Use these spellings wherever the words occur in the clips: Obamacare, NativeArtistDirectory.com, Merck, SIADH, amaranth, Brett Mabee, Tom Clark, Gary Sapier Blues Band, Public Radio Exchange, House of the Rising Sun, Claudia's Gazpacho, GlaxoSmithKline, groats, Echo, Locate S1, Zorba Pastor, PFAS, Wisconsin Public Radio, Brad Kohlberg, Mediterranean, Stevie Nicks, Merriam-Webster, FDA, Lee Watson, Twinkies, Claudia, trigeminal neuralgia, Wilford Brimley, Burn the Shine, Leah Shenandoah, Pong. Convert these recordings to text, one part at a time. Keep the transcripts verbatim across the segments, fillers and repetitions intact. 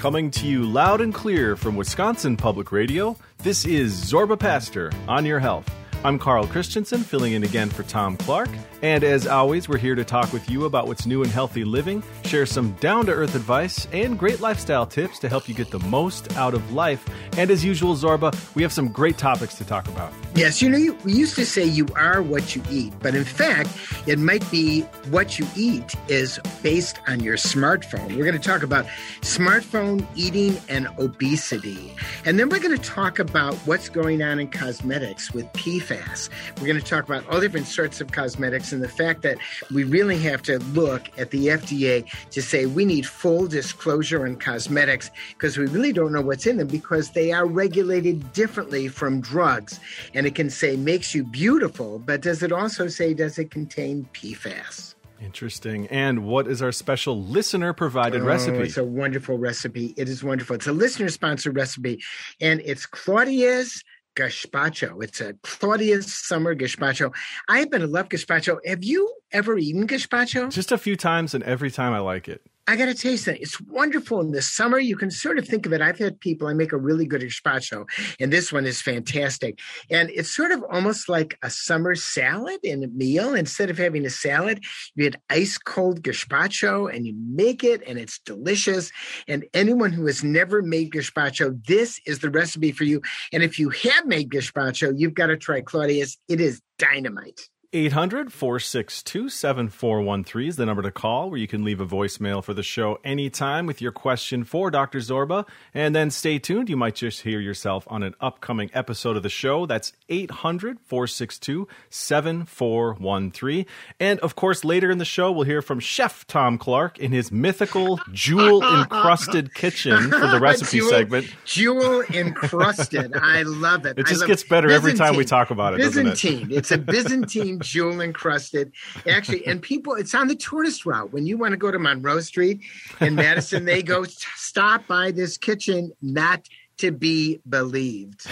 Coming to you loud and clear from Wisconsin Public Radio, this is Zorba Pastor on your health. I'm Carl Christensen, filling in again for Tom Clark. And as always, we're here to talk with you about what's new in healthy living, share some down-to-earth advice, and great lifestyle tips to help you get the most out of life. And as usual, Zorba, we have some great topics to talk about. Yes, you know, you, we used to say you are what you eat, but in fact, it might be what you eat is based on your smartphone. We're going to talk about smartphone eating and obesity. And then we're going to talk about what's going on in cosmetics with P FAS. We're going to talk about all different sorts of cosmetics and the fact that we really have to look at the F D A to say we need full disclosure on cosmetics because we really don't know what's in them because they are regulated differently from drugs. And it can say makes you beautiful, but does it also say does it contain P FAS? Interesting. And what is our special listener-provided oh, recipe? It's a wonderful recipe. It is wonderful. It's a listener-sponsored recipe, and it's Claudia's Gazpacho. It's a Claudia's summer gazpacho. I happen to love gazpacho. Have you ever eaten gazpacho? Just a few times, and every time I like it. I got to taste it. It's wonderful in the summer. You can sort of think of it. I've had people, I make a really good gazpacho, and this one is fantastic. And it's sort of almost like a summer salad in a meal. Instead of having a salad, you had ice cold gazpacho, and you make it, and it's delicious. And anyone who has never made gazpacho, this is the recipe for you. And if you have made gazpacho, you've got to try Claudia's. It is dynamite. eight hundred, four six two, seven four one three is the number to call, where you can leave a voicemail for the show anytime with your question for Doctor Zorba. And then stay tuned. You might just hear yourself on an upcoming episode of the show. That's eight hundred, four six two, seven four one three. And, of course, later in the show, we'll hear from Chef Tom Clark in his mythical jewel-encrusted kitchen for the recipe jewel, segment. Jewel-encrusted. I love it. It just gets better Byzantine. every time we talk about it, Byzantine. doesn't it? It's a Byzantine jewel encrusted, actually, and people, it's on the tourist route. When you want to go to Monroe Street in Madison, they go stop by this kitchen, not to be believed.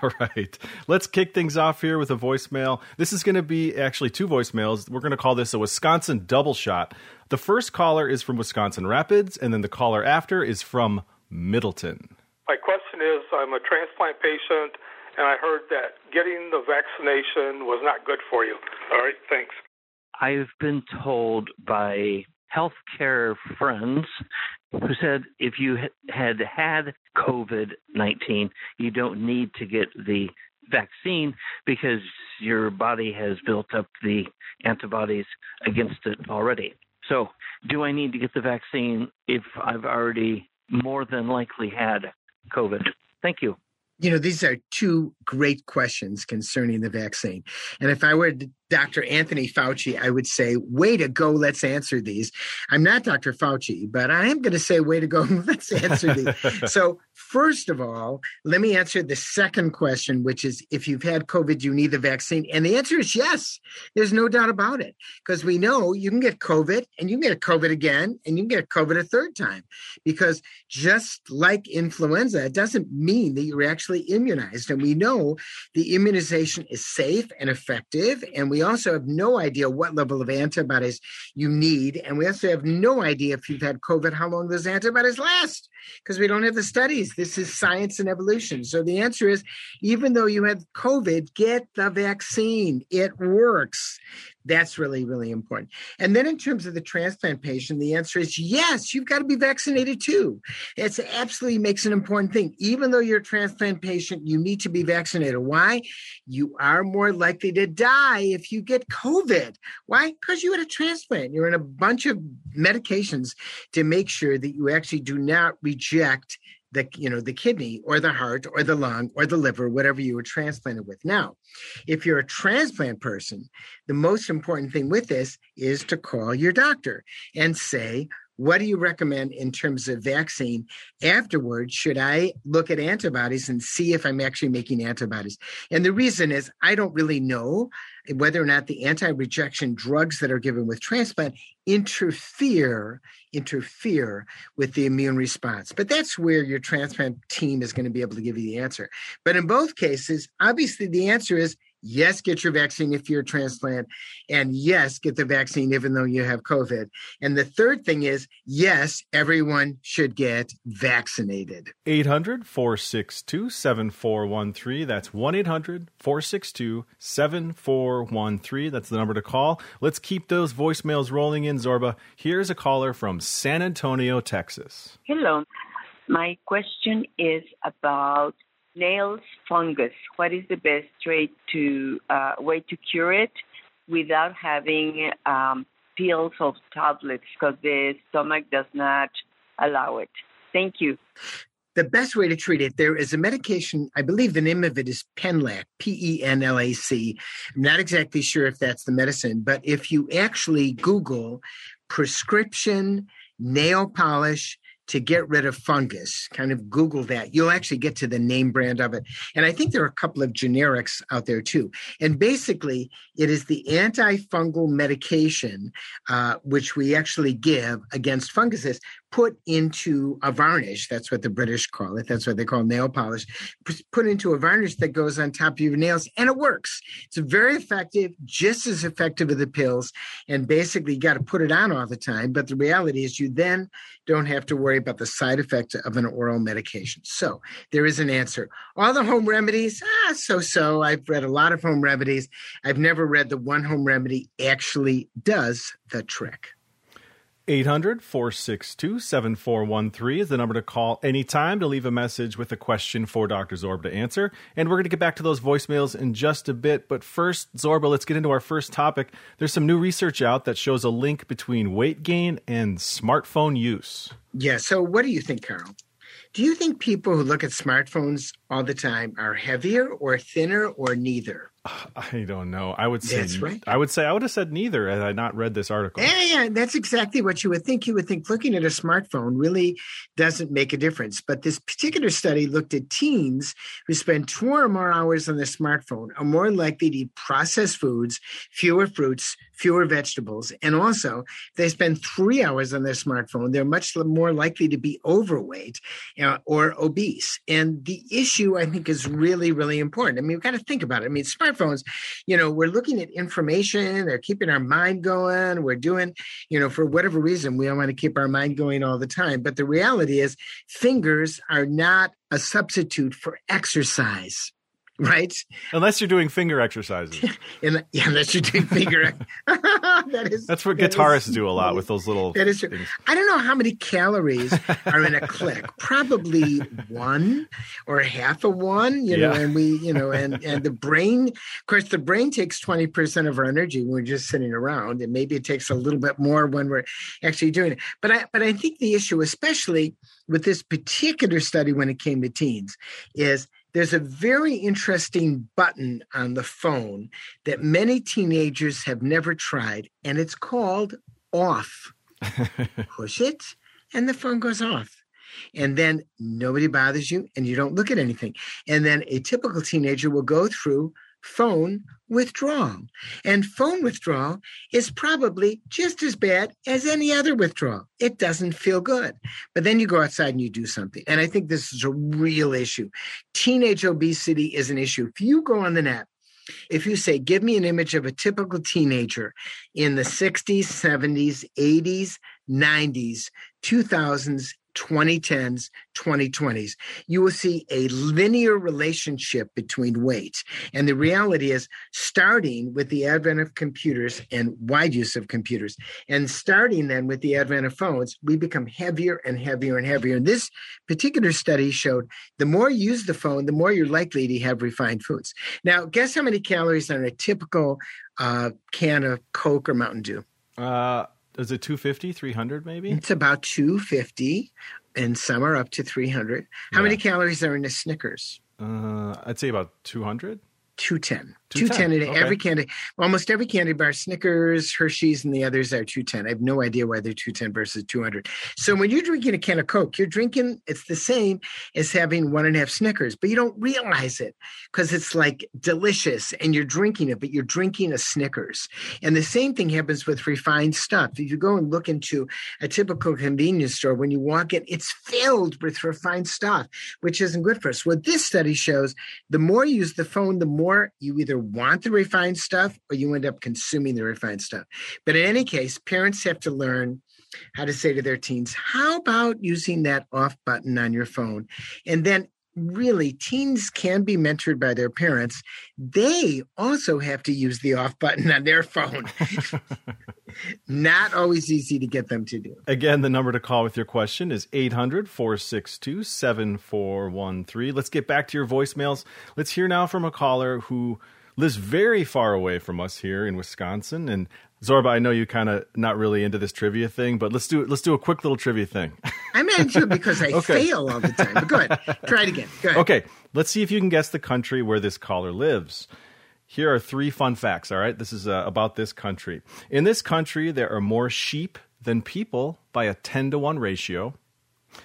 All right. Let's kick things off here with a voicemail. This is going to be actually two voicemails. We're going to call this a Wisconsin double shot. The first caller is from Wisconsin Rapids, and then the caller after is from Middleton. My question is, I'm a transplant patient, and I heard that getting the vaccination was not good for you. All right, thanks. I've been told by healthcare friends who said if you had had COVID nineteen, you don't need to get the vaccine because your body has built up the antibodies against it already. So do I need to get the vaccine if I've already more than likely had COVID? Thank you. You know, these are two great questions concerning the vaccine. And if I were Doctor Anthony Fauci, I would say, way to go, let's answer these. I'm not Doctor Fauci, but I am going to say, way to go, let's answer these. So first of all, let me answer the second question, which is if you've had COVID, you need the vaccine. And the answer is yes. There's no doubt about it, because we know you can get COVID and you can get COVID again and you can get COVID a third time, because just like influenza, it doesn't mean that you're actually immunized. And we know the immunization is safe and effective. And we also have no idea what level of antibodies you need. And we also have no idea if you've had COVID, how long those antibodies last, because we don't have the studies. This is science and evolution. So the answer is, even though you had COVID, get the vaccine. It works. That's really, really important. And then in terms of the transplant patient, the answer is yes, you've got to be vaccinated too. It absolutely makes an important thing. Even though you're a transplant patient, you need to be vaccinated. Why? You are more likely to die if you get COVID. Why? Because you had a transplant. You're on a bunch of medications to make sure that you actually do not reject the, you know, the kidney or the heart or the lung or the liver, whatever you were transplanted with. Now, if you're a transplant person, the most important thing with this is to call your doctor and say, what do you recommend in terms of vaccine? Afterwards, should I look at antibodies and see if I'm actually making antibodies? And the reason is I don't really know whether or not the anti-rejection drugs that are given with transplant interfere, interfere with the immune response. But that's where your transplant team is going to be able to give you the answer. But in both cases, obviously the answer is Yes, get your vaccine if you're a transplant. And yes, get the vaccine even though you have COVID. And the third thing is, yes, everyone should get vaccinated. eight hundred, four six two, seven four one three. That's one eight hundred, four six two, seven four one three. That's the number to call. Let's keep those voicemails rolling in, Zorba. Here's a caller from San Antonio, Texas. Hello. My question is about nails fungus. What is the best way to uh, way to cure it without having um, pills or tablets? Because the stomach does not allow it. Thank you. The best way to treat it, there is a medication, I believe the name of it is Penlac, P E N L A C. I'm not exactly sure if that's the medicine, but if you actually Google prescription nail polish to get rid of fungus, kind of Google that, you'll actually get to the name brand of it. And I think there are a couple of generics out there too. And basically, it is the antifungal medication, uh, which we actually give against funguses, put into a varnish. That's what the British call it. That's what they call nail polish. Put into a varnish that goes on top of your nails, and it works. It's very effective, just as effective as the pills. And basically, you got to put it on all the time. But the reality is you then don't have to worry about the side effects of an oral medication. So there is an answer. All the home remedies, ah, so-so. I've read a lot of home remedies. I've never read the one home remedy actually does the trick. eight hundred, four six two, seven four one three is the number to call anytime to leave a message with a question for Doctor Zorba to answer. And we're going to get back to those voicemails in just a bit. But first, Zorba, let's get into our first topic. There's some new research out that shows a link between weight gain and smartphone use. Yeah. So what do you think, Carl? Do you think people who look at smartphones all the time are heavier or thinner or neither? I don't know. I would say that's right. I would say I would have said neither had I not read this article. Yeah, yeah, that's exactly what you would think. You would think looking at a smartphone really doesn't make a difference. But this particular study looked at teens who spend two or more hours on their smartphone are more likely to eat processed foods, fewer fruits, fewer vegetables. And also, if they spend three hours on their smartphone, they're much more likely to be overweight uh, or obese. And the issue, I think, is really, really important. I mean, we've got to think about it. I mean, smartphones. Phones, you know, we're looking at information, they're keeping our mind going, we're doing, you know, for whatever reason, we all want to keep our mind going all the time. But the reality is fingers are not a substitute for exercise. Right? Unless you're doing finger exercises. And, yeah, unless you're doing finger that is That's what that guitarists is, do a lot with those little that is things. I don't know how many calories are in a click. Probably one or half a one, you yeah. know, and we, you know, and, and the brain, of course, the brain takes twenty percent of our energy when we're just sitting around, and maybe it takes a little bit more when we're actually doing it. But I, but I think the issue, especially with this particular study when it came to teens, is there's a very interesting button on the phone that many teenagers have never tried, and it's called off. Push it, and the phone goes off. And then nobody bothers you, and you don't look at anything. And then a typical teenager will go through phone withdrawal. And phone withdrawal is probably just as bad as any other withdrawal. It doesn't feel good. But then you go outside and you do something. And I think this is a real issue. Teenage obesity is an issue. If you go on the net, if you say, give me an image of a typical teenager in the sixties, seventies, eighties, nineties, two thousands, twenty tens, twenty twenties, you will see a linear relationship between weight. And the reality is, starting with the advent of computers and wide use of computers, and starting then with the advent of phones, we become heavier and heavier and heavier. And this particular study showed the more you use the phone, the more you're likely to have refined foods. Now, guess how many calories are in a typical uh, can of Coke or Mountain Dew? Uh Is it two fifty, three hundred maybe? It's about two fifty, and some are up to three hundred. How yeah. many calories are in a Snickers? Uh, I'd say about two hundred. two ten. two ten in okay. every candy. Almost every candy bar, Snickers, Hershey's, and the others are two ten. I have no idea why they're two ten versus two hundred. So when you're drinking a can of Coke, you're drinking, it's the same as having one and a half Snickers, but you don't realize it because it's like delicious and you're drinking it, but you're drinking a Snickers. And the same thing happens with refined stuff. If you go and look into a typical convenience store, when you walk in, it's filled with refined stuff, which isn't good for us. What this study shows, the more you use the phone, the more more, you either want the refined stuff or you end up consuming the refined stuff. But in any case, parents have to learn how to say to their teens, how about using that off button on your phone? And then really, teens can be mentored by their parents. They also have to use the off button on their phone. Not always easy to get them to do. Again, the number to call with your question is eight hundred, four six two, seven four one three. Let's get back to your voicemails. Let's hear now from a caller who lives very far away from us here in Wisconsin. And Zorba, I know you kind of not really into this trivia thing, but let's do let's do a quick little trivia thing. I'm not into it because I okay. fail all the time. But go ahead. Try it again. Go ahead. Okay. Let's see if you can guess the country where this caller lives. Here are three fun facts, all right? This is uh, about this country. In this country, there are more sheep than people by a ten to one ratio.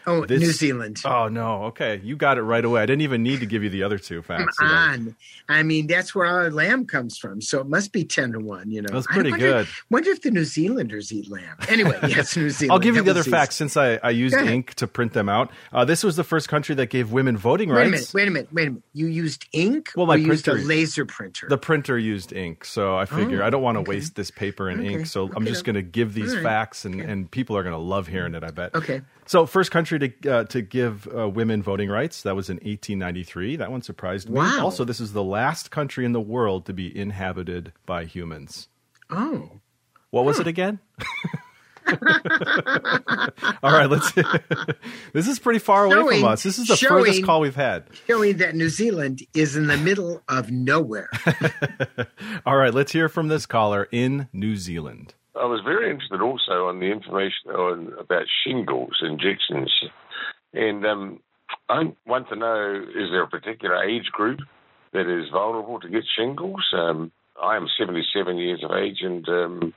Oh, this, New Zealand. Oh, no. Okay. You got it right away. I didn't even need to give you the other two facts. Come on. Today. I mean, that's where our lamb comes from. So it must be ten to one, you know. That's pretty I wonder, good. wonder if the New Zealanders eat lamb. Anyway, yes, New Zealand. I'll give you that the other facts since I, I used ink to print them out. Uh, this was the first country that gave women voting rights. Wait a minute. Wait a minute. Wait a minute. You used ink well, my or you printer, used a laser printer? The printer used ink. So I figure oh, I don't want to okay. waste this paper and okay. ink. So okay. I'm just going to give these right. facts and, okay. and people are going to love hearing it, I bet. Okay. So first country to uh, to give uh, women voting rights, that was in eighteen ninety-three. That one surprised me. Wow. Also, this is the last country in the world to be inhabited by humans. Oh. What was huh. it again? All right, let's This is pretty far showing, away from us. This is the showing, furthest call we've had. Showing that New Zealand is in the middle of nowhere. All right, let's hear from this caller in New Zealand. I was very interested also on the information on about shingles injections, and um, I want to know, is there a particular age group that is vulnerable to get shingles? Um, I am seventy-seven years of age, and um,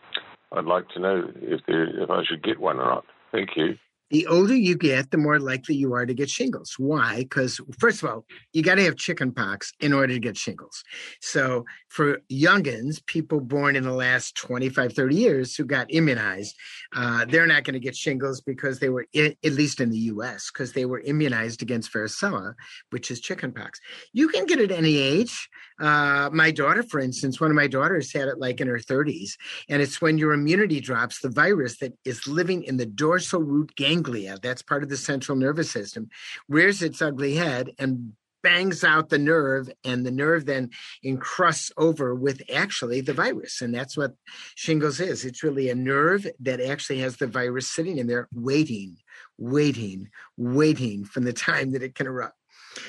I'd like to know if there, if I should get one or not. Thank you. The older you get, the more likely you are to get shingles. Why? Because first of all, you got to have chicken pox in order to get shingles. So for youngins, people born in the last twenty-five, thirty years who got immunized, uh, they're not going to get shingles because they were, at least in the U S, because they were immunized against varicella, which is chicken pox. You can get it at any age. Uh, my daughter, for instance, one of my daughters had it like in her thirties, and it's when your immunity drops, the virus that is living in the dorsal root ganglia, that's part of the central nervous system, rears its ugly head and bangs out the nerve, and the nerve then encrusts over with actually the virus. And that's what shingles is. It's really a nerve that actually has the virus sitting in there waiting, waiting, waiting from the time that it can erupt.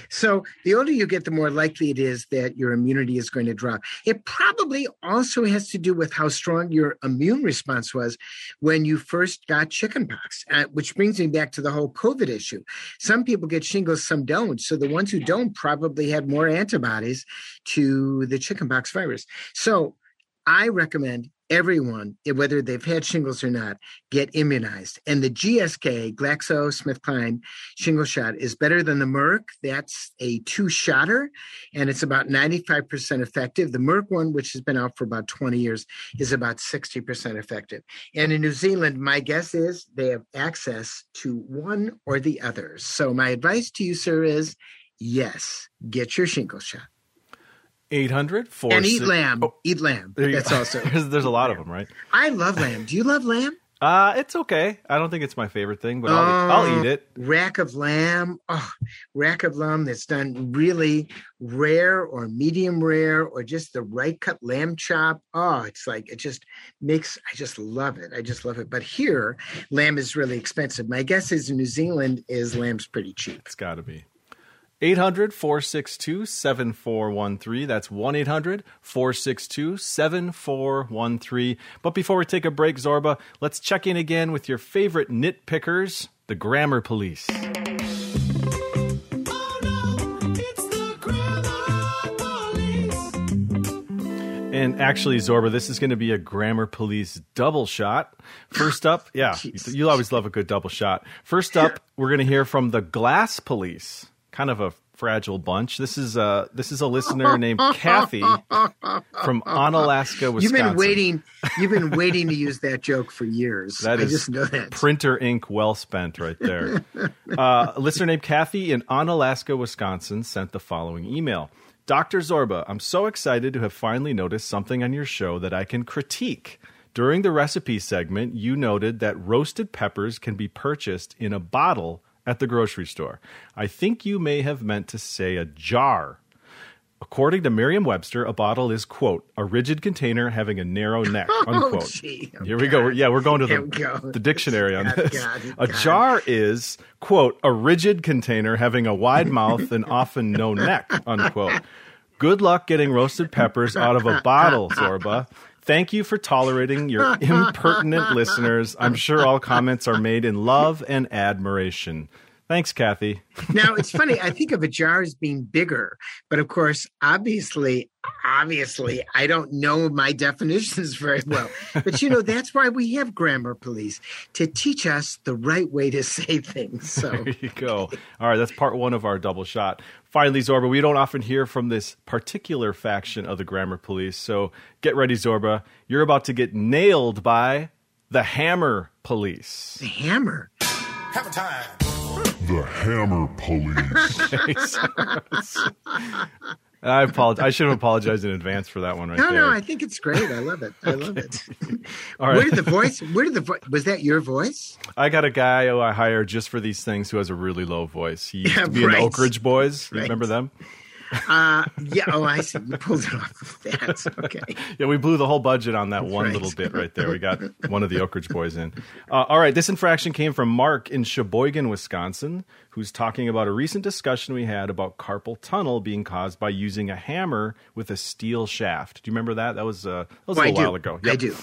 So the older you get, the more likely it is that your immunity is going to drop. It probably also has to do with how strong your immune response was when you first got chickenpox, uh, which brings me back to the whole COVID issue. Some people get shingles, some don't. So the ones who don't probably had more antibodies to the chickenpox virus. So I recommend everyone, whether they've had shingles or not, get immunized. And the G S K, GlaxoSmithKline shingle shot is better than the Merck. That's a two-shotter, and it's about ninety-five percent effective. The Merck one, which has been out for about twenty years, is about sixty percent effective. And in New Zealand, my guess is they have access to one or the other. So my advice to you, sir, is yes, get your shingle shot. eight hundred, four And eat six, lamb. Oh, eat lamb. That's also. there's, there's a lot of them, right? I love lamb. Do you love lamb? Uh, it's okay. I don't think it's my favorite thing, but I'll, oh, I'll eat it. Rack of lamb. Oh, rack of lamb that's done really rare or medium rare or just the right cut lamb chop. Oh, it's like, it just makes, I just love it. I just love it. But here, lamb is really expensive. My guess is in New Zealand is lamb's pretty cheap. It's got to be. eight hundred, four six two, seven four one three. That's one eight hundred, four six two, seven four one three. But before we take a break, Zorba, let's check in again with your favorite nitpickers, the Grammar Police. Oh, no, it's the Grammar Police. And actually, Zorba, this is going to be a Grammar Police double shot. First up, yeah, Jeez. you always love a good double shot. First up, we're going to hear from the Glass Police. Kind of a fragile bunch. This is a this is a listener named Kathy from Onalaska, Wisconsin. You've been waiting. You've been waiting to use that joke for years. That I is just know that. Printer ink well spent right there. Uh, a listener named Kathy in Onalaska, Wisconsin, sent the following email: Doctor Zorba, I'm so excited to have finally noticed something on your show that I can critique. During the recipe segment, you noted that roasted peppers can be purchased in a bottle at the grocery store. I think you may have meant to say a jar. According to Merriam-Webster, a bottle is, quote, a rigid container having a narrow neck, unquote. Oh, gee, oh, Here we God. go. Yeah, we're going to the, go. the dictionary on God, this. God, a God. jar is, quote, a rigid container having a wide mouth and often no neck, unquote. Good luck getting roasted peppers out of a bottle, Zorba. Thank you for tolerating your impertinent listeners. I'm sure all comments are made in love and admiration. Thanks, Kathy. Now, it's funny. I think of a jar as being bigger. But of course, obviously, obviously, I don't know my definitions very well. But, you know, that's why we have grammar police, to teach us the right way to say things. So there you go. All right. That's part one of our double shot. Finally, Zorba, we don't often hear from this particular faction of the grammar police. So get ready, Zorba. You're about to get nailed by the hammer police. The hammer. Hammer time. The Hammer Police. I apologize. I should have apologized in advance for that one, right? No, there. No, I think it's great. I love it. I okay. love it. All right. Where did the voice? Where did the vo- was that your voice? I got a guy who I hire just for these things who has a really low voice. He used yeah, to be right. in the Oak Ridge Boys. Right. Remember them? uh yeah oh I see, you pulled it off of that. Okay. Yeah, we blew the whole budget on that. That's one right. little bit right there. We got one of the Oak Ridge Boys in. Uh, all right, this infraction came from Mark in Sheboygan, Wisconsin, who's talking about a recent discussion we had about carpal tunnel being caused by using a hammer with a steel shaft. Do you remember that? That was, uh, that was oh, a little while ago. Yep. I do.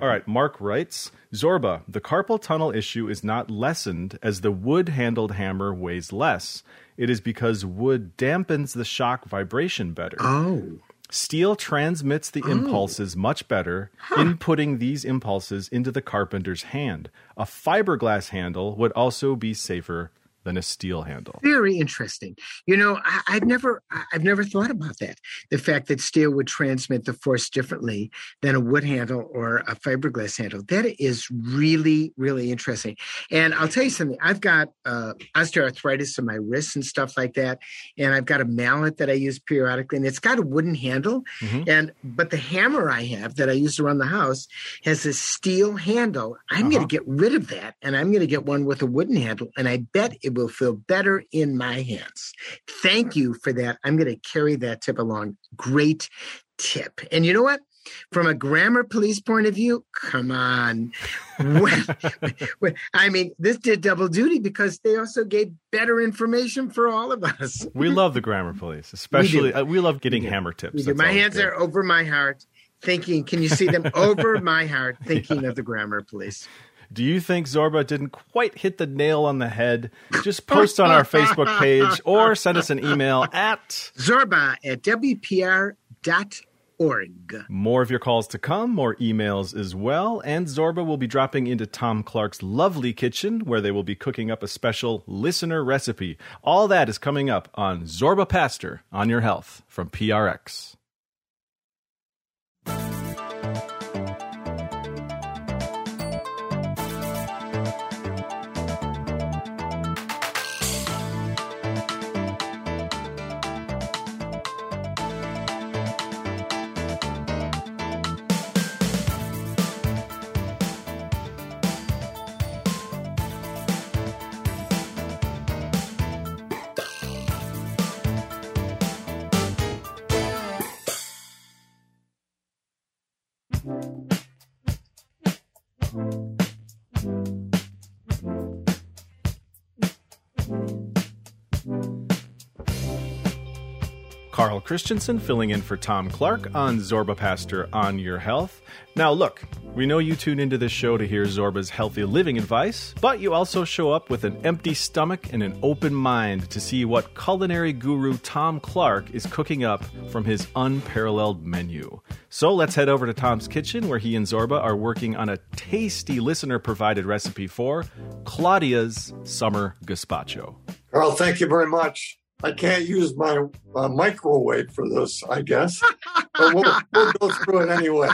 All right, Mark writes, Zorba, the carpal tunnel issue is not lessened as the wood-handled hammer weighs less. It is because wood dampens the shock vibration better. Oh. Steel transmits the oh. impulses much better, huh. inputting these impulses into the carpenter's hand. A fiberglass handle would also be safer than a steel handle. Very interesting. You know, I, I've never, I've never thought about that. The fact that steel would transmit the force differently than a wood handle or a fiberglass handle. That is really, really interesting. And I'll tell you something. I've got uh, osteoarthritis in my wrists and stuff like that. And I've got a mallet that I use periodically, and it's got a wooden handle. Mm-hmm. And but the hammer I have that I use around the house has a steel handle. I'm uh-huh. going to get rid of that, and I'm going to get one with a wooden handle. And I bet it It will feel better in my hands. Thank you for that. I'm going to carry that tip along. Great tip. And you know what? From a grammar police point of view, come on. I mean, this did double duty because they also gave better information for all of us. We love the grammar police, especially. We, uh, we love getting we hammer tips. My hands great. are over my heart thinking, can you see them over my heart thinking yeah. of the grammar police? Do you think Zorba didn't quite hit the nail on the head? Just post on our Facebook page or send us an email at zorba at w p r dot org. More of your calls to come, more emails as well. And Zorba will be dropping into Tom Clark's lovely kitchen where they will be cooking up a special listener recipe. All that is coming up on Zorba Pastor on Your Health from P R X. Carl Christensen filling in for Tom Clark on Zorba Pastor on Your Health. Now look, we know you tune into this show to hear Zorba's healthy living advice, but you also show up with an empty stomach and an open mind to see what culinary guru Tom Clark is cooking up from his unparalleled menu. So let's head over to Tom's kitchen where he and Zorba are working on a tasty listener-provided recipe for Claudia's Summer Gazpacho. Carl, thank you very much. I can't use my uh, microwave for this, I guess, but we'll, we'll go through it anyway.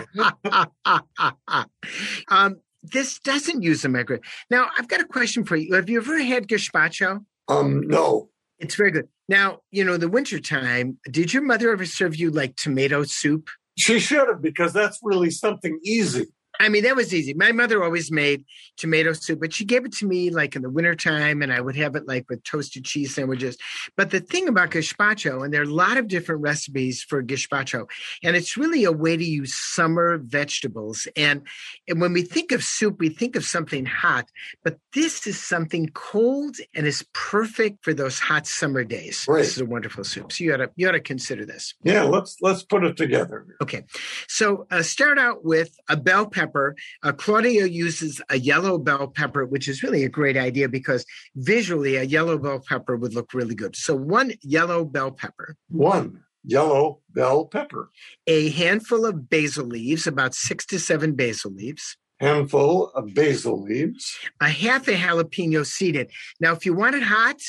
um, this doesn't use a microwave. Now, I've got a question for you. Have you ever had gazpacho? Um, no. It's very good. Now, you know, the wintertime, did your mother ever serve you like tomato soup? She should have, because that's really something easy. I mean, that was easy. My mother always made tomato soup, but she gave it to me like in the wintertime, and I would have it like with toasted cheese sandwiches. But the thing about gazpacho, and there are a lot of different recipes for gazpacho, and it's really a way to use summer vegetables. And, and when we think of soup, we think of something hot, but this is something cold and is perfect for those hot summer days. Right. This is a wonderful soup. So you ought to, you ought to consider this. Yeah, let's, let's put it together. Okay. So uh, start out with a bell pepper. Uh, Claudia uses a yellow bell pepper, which is really a great idea because visually a yellow bell pepper would look really good. So one yellow bell pepper. One yellow bell pepper. A handful of basil leaves, about six to seven basil leaves. Handful of basil leaves. A half a jalapeno seeded. Now, if you want it hot,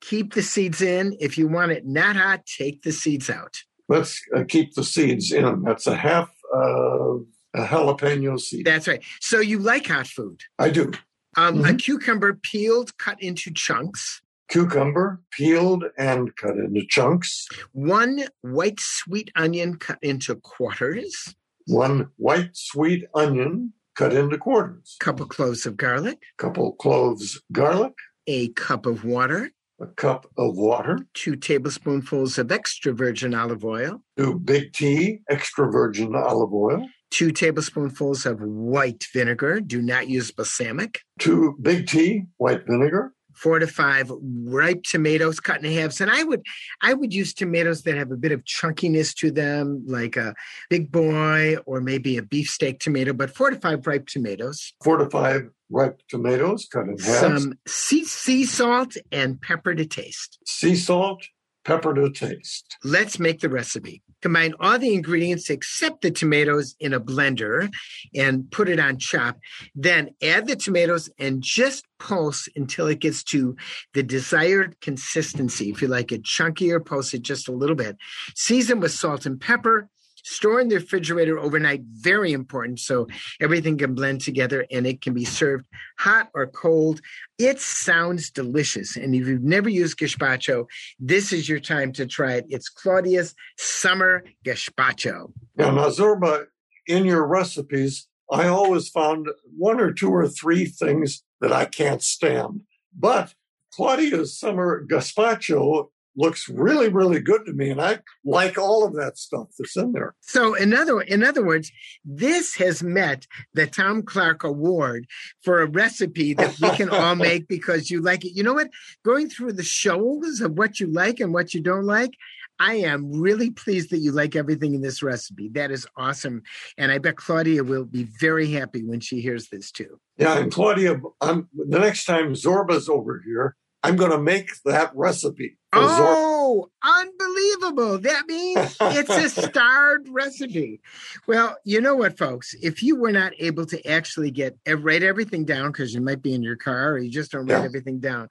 keep the seeds in. If you want it not hot, take the seeds out. Let's uh, keep the seeds in. That's a half of... Uh... A jalapeno seed. That's right. So you like hot food. I do. Um, mm-hmm. A cucumber peeled, cut into chunks. Cucumber peeled and cut into chunks. One white sweet onion cut into quarters. One white sweet onion cut into quarters. Couple cloves of garlic. Couple cloves garlic. A cup of water. A cup of water. Two tablespoonfuls of extra virgin olive oil. Two big tea, extra virgin olive oil. Two tablespoonfuls of white vinegar. Do not use balsamic. Two big tea, white vinegar. Four to five ripe tomatoes cut in halves. And I would I would use tomatoes that have a bit of chunkiness to them, like a big boy or maybe a beefsteak tomato, but four to five ripe tomatoes. Four to five ripe tomatoes cut in halves. Some sea, sea salt and pepper to taste. Sea salt. Pepper to taste. Let's make the recipe. Combine all the ingredients except the tomatoes in a blender and put it on chop. Then add the tomatoes and just pulse until it gets to the desired consistency. If you like it chunkier, pulse it just a little bit. Season with salt and pepper. Store in the refrigerator overnight, very important, so everything can blend together and it can be served hot or cold. It sounds delicious. And if you've never used gazpacho, this is your time to try it. It's Claudia's Summer Gazpacho. Now, Zorba, in your recipes, I always found one or two or three things that I can't stand. But Claudia's Summer Gazpacho looks really, really good to me. And I like all of that stuff that's in there. So in other, in other words, this has met the Tom Clark Award for a recipe that we can all make because you like it. You know what? Going through the shoals of what you like and what you don't like, I am really pleased that you like everything in this recipe. That is awesome. And I bet Claudia will be very happy when she hears this too. Yeah, and Claudia, I'm, the next time Zorba's over here, I'm going to make that recipe. Oh, unbelievable. That means it's a starred recipe. Well, you know what, folks? If you were not able to actually get write everything down because you might be in your car or you just don't write yeah. everything down,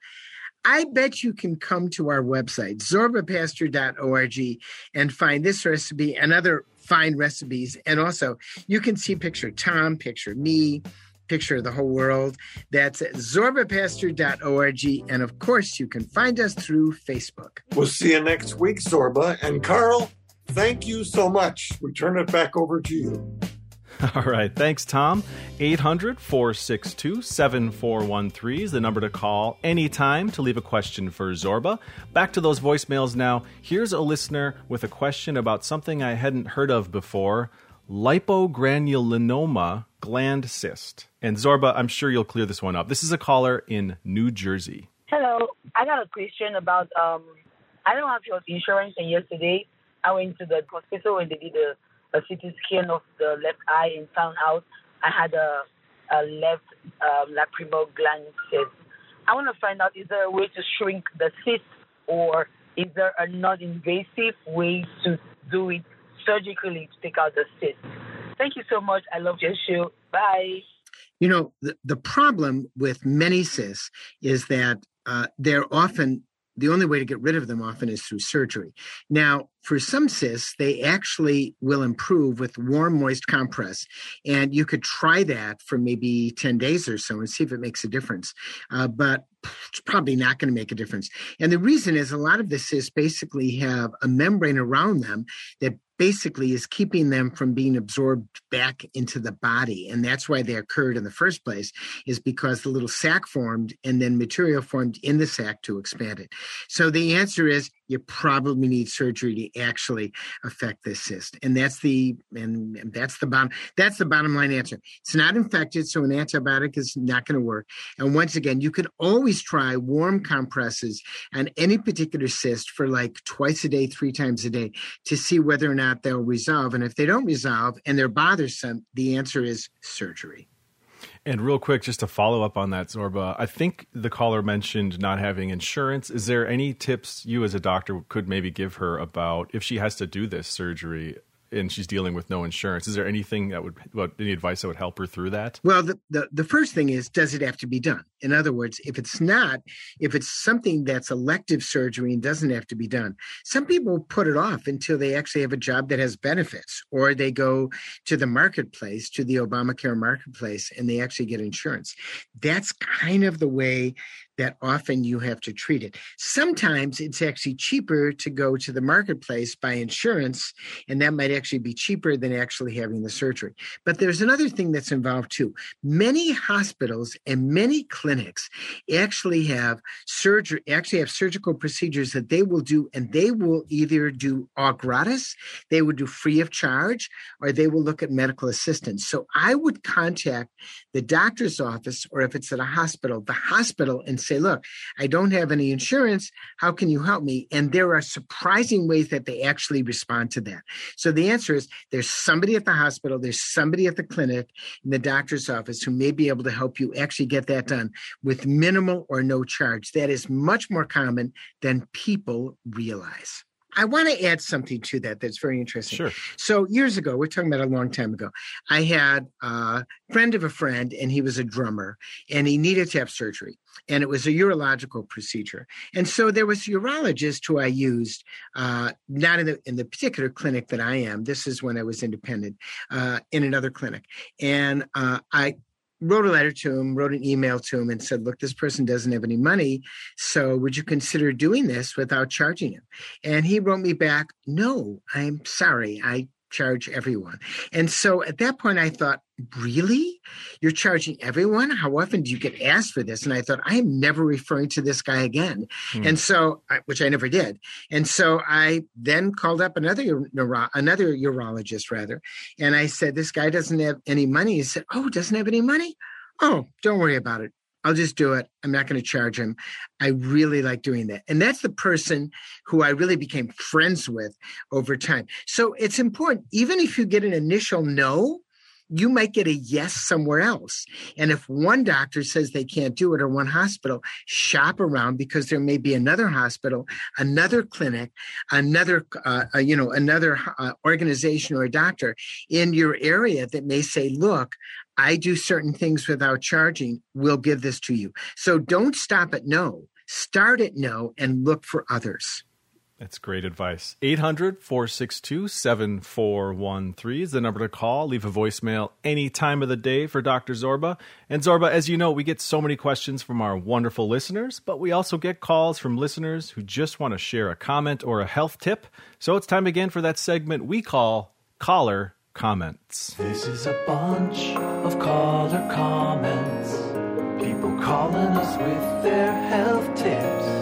I bet you can come to our website, zorba pastor dot org, and find this recipe and other fine recipes. And also, you can see picture Tom, picture me, picture of the whole world. That's at zorba pastor dot org. And of course, you can find us through Facebook. We'll see you next week, Zorba. And Carl, thank you so much. We turn it back over to you. All right. Thanks, Tom. eight hundred, four six two, seven four one three is the number to call anytime to leave a question for Zorba. Back to those voicemails now. Here's a listener with a question about something I hadn't heard of before. Lipogranulinoma gland cyst. And Zorba, I'm sure you'll clear this one up. This is a caller in New Jersey. Hello. I got a question about, um, I don't have your insurance, and yesterday I went to the hospital and they did a, a C T scan of the left eye and found out I had a, a left um, lacrimal gland cyst. I want to find out, is there a way to shrink the cyst, or is there a non-invasive way to do it surgically to take out the cyst? Thank you so much. I love your show. Bye. You know, the, the problem with many cysts is that uh, they're often, the only way to get rid of them often is through surgery. Now, For some cysts, they actually will improve with warm, moist compress. And you could try that for maybe ten days or so and see if it makes a difference. Uh, but it's probably not going to make a difference. And the reason is a lot of the cysts basically have a membrane around them that basically is keeping them from being absorbed back into the body. And that's why they occurred in the first place, is because the little sac formed and then material formed in the sac to expand it. So the answer is you probably need surgery to actually affect this cyst. And that's the and that's the bottom that's the bottom line answer. It's not infected, so an antibiotic is not going to work. And once again, you can always try warm compresses on any particular cyst for like twice a day, three times a day to see whether or not they'll resolve. And if they don't resolve and they're bothersome, the answer is surgery. And real quick, just to follow up on that, Zorba, I think the caller mentioned not having insurance. Is there any tips you as a doctor could maybe give her about if she has to do this surgery and she's dealing with no insurance? Is there anything that would, well, any advice that would help her through that? Well, the, the, the first thing is, does it have to be done? In other words, if it's not, if it's something that's elective surgery and doesn't have to be done, some people put it off until they actually have a job that has benefits, or they go to the marketplace, to the Obamacare marketplace, and they actually get insurance. That's kind of the way that often you have to treat it. Sometimes it's actually cheaper to go to the marketplace by insurance, and that might actually be cheaper than actually having the surgery. But there's another thing that's involved too. Many hospitals and many clinics actually have surgery, actually have surgical procedures that they will do, and they will either do all gratis, they will do free of charge, or they will look at medical assistance. So I would contact the doctor's office, or if it's at a hospital, the hospital, and say, look, I don't have any insurance. How can you help me? And there are surprising ways that they actually respond to that. So the answer is there's somebody at the hospital, there's somebody at the clinic, in the doctor's office who may be able to help you actually get that done with minimal or no charge. That is much more common than people realize. I want to add something to that that's very interesting. Sure. So years ago, we're talking about a long time ago, I had a friend of a friend, and he was a drummer, and he needed to have surgery. And it was a urological procedure. And so there was a urologist who I used, uh, not in the, in the particular clinic that I am. This is when I was independent, uh, in another clinic. And uh, I wrote a letter to him, wrote an email to him, and said, look, this person doesn't have any money, so would you consider doing this without charging him? And he wrote me back, no, I'm sorry, I charge everyone. And so at that point, I thought, really? You're charging everyone? How often do you get asked for this? And I thought, I am never referring to this guy again. Hmm. And so, which I never did. And so I then called up another neuro, another urologist, rather. And I said, this guy doesn't have any money. He said, oh, doesn't have any money? Oh, don't worry about it. I'll just do it. I'm not going to charge him. I really like doing that. And that's the person who I really became friends with over time. So it's important, even if you get an initial no, you might get a yes somewhere else. And if one doctor says they can't do it, or one hospital, shop around, because there may be another hospital, another clinic, another, uh, you know, another uh, organization or a doctor in your area that may say, look, I do certain things without charging, we'll give this to you. So don't stop at no, start at no and look for others. That's great advice. eight hundred, four six two, seven four one three is the number to call. Leave a voicemail any time of the day for Doctor Zorba. And Zorba, as you know, we get so many questions from our wonderful listeners, but we also get calls from listeners who just want to share a comment or a health tip. So it's time again for that segment we call Caller Comments. This is a bunch of caller comments. People calling us with their health tips.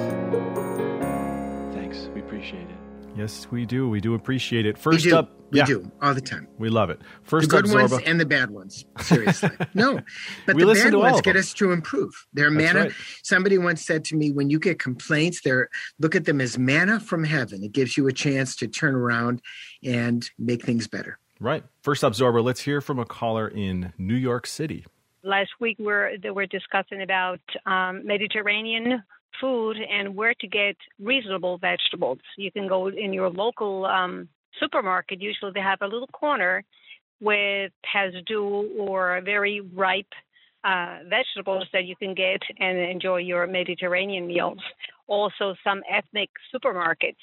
Thanks, we appreciate it. Yes, we do. We do appreciate it. First we do. up, we yeah, do all the time. We love it. First the good up, Zorba, ones and the bad ones. Seriously, no, but we the bad ones get us to improve. They're manna. Right. Somebody once said to me, when you get complaints, they're look at them as manna from heaven. It gives you a chance to turn around and make things better. Right. First up, Zorba, let's hear from a caller in New York City. Last week, we were, they were discussing about um, Mediterranean food and where to get reasonable vegetables. You can go in your local um, supermarket. Usually they have a little corner with has due or very ripe uh, vegetables that you can get and enjoy your Mediterranean meals. Also, some ethnic supermarkets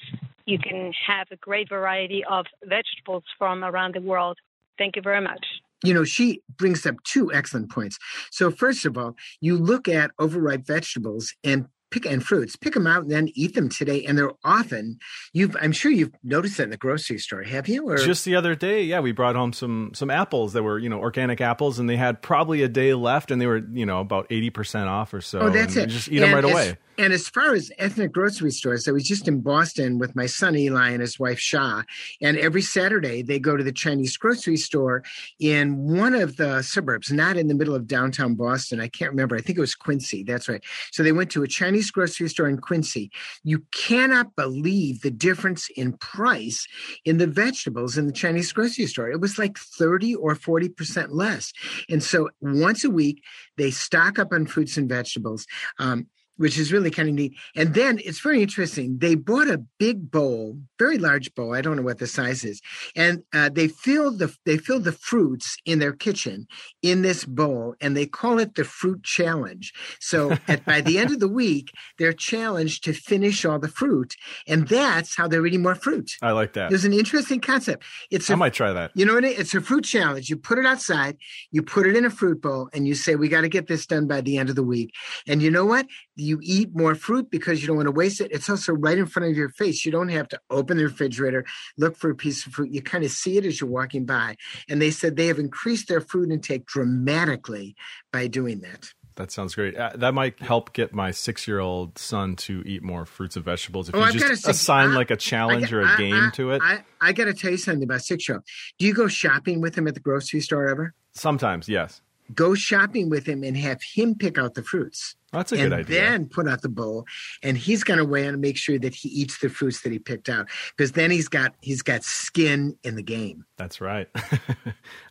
you can have a great variety of vegetables from around the world. Thank you very much. You know, she brings up two excellent points. So first of all, you look at overripe vegetables and pick and fruits, pick them out and then eat them today. And they're often, you've, I'm sure you've noticed that in the grocery store, have you? Or? Just the other day, yeah, we brought home some some apples that were, you know, organic apples, and they had probably a day left, and they were, you know, about eighty percent off or so. Oh, that's and it. Just eat and them right away. And as far as ethnic grocery stores, I was just in Boston with my son, Eli, and his wife, Shah. And every Saturday, they go to the Chinese grocery store in one of the suburbs, not in the middle of downtown Boston. I can't remember. I think it was Quincy. That's right. So they went to a Chinese grocery store in Quincy. You cannot believe the difference in price in the vegetables in the Chinese grocery store. It was like thirty or forty percent less. And so once a week, they stock up on fruits and vegetables. Um, which is really kind of neat. And then it's very interesting. They bought a big bowl, very large bowl. I don't know what the size is. And uh, they filled the they filled the fruits in their kitchen in this bowl, and they call it the fruit challenge. So at, by the end of the week, they're challenged to finish all the fruit. And that's how they're eating more fruit. I like that. There's an interesting concept. It's a, I might try that. You know what? It's a fruit challenge. You put it outside, you put it in a fruit bowl, and you say, we got to get this done by the end of the week. And you know what? You eat more fruit because you don't want to waste it. It's also right in front of your face. You don't have to open the refrigerator, look for a piece of fruit. You kind of see it as you're walking by. And they said they have increased their fruit intake dramatically by doing that. That sounds great. Uh, that might help get my six-year-old son to eat more fruits and vegetables. If oh, you I've just say, assign I, like a challenge I, or a I, game I, to it. I, I got to tell you something about six-year-old. Do you go shopping with him at the grocery store ever? Sometimes, yes. Go shopping with him and have him pick out the fruits. That's a good idea. And then put out the bowl, and he's going to weigh in and make sure that he eats the fruits that he picked out, because then he's got he's got skin in the game. That's right.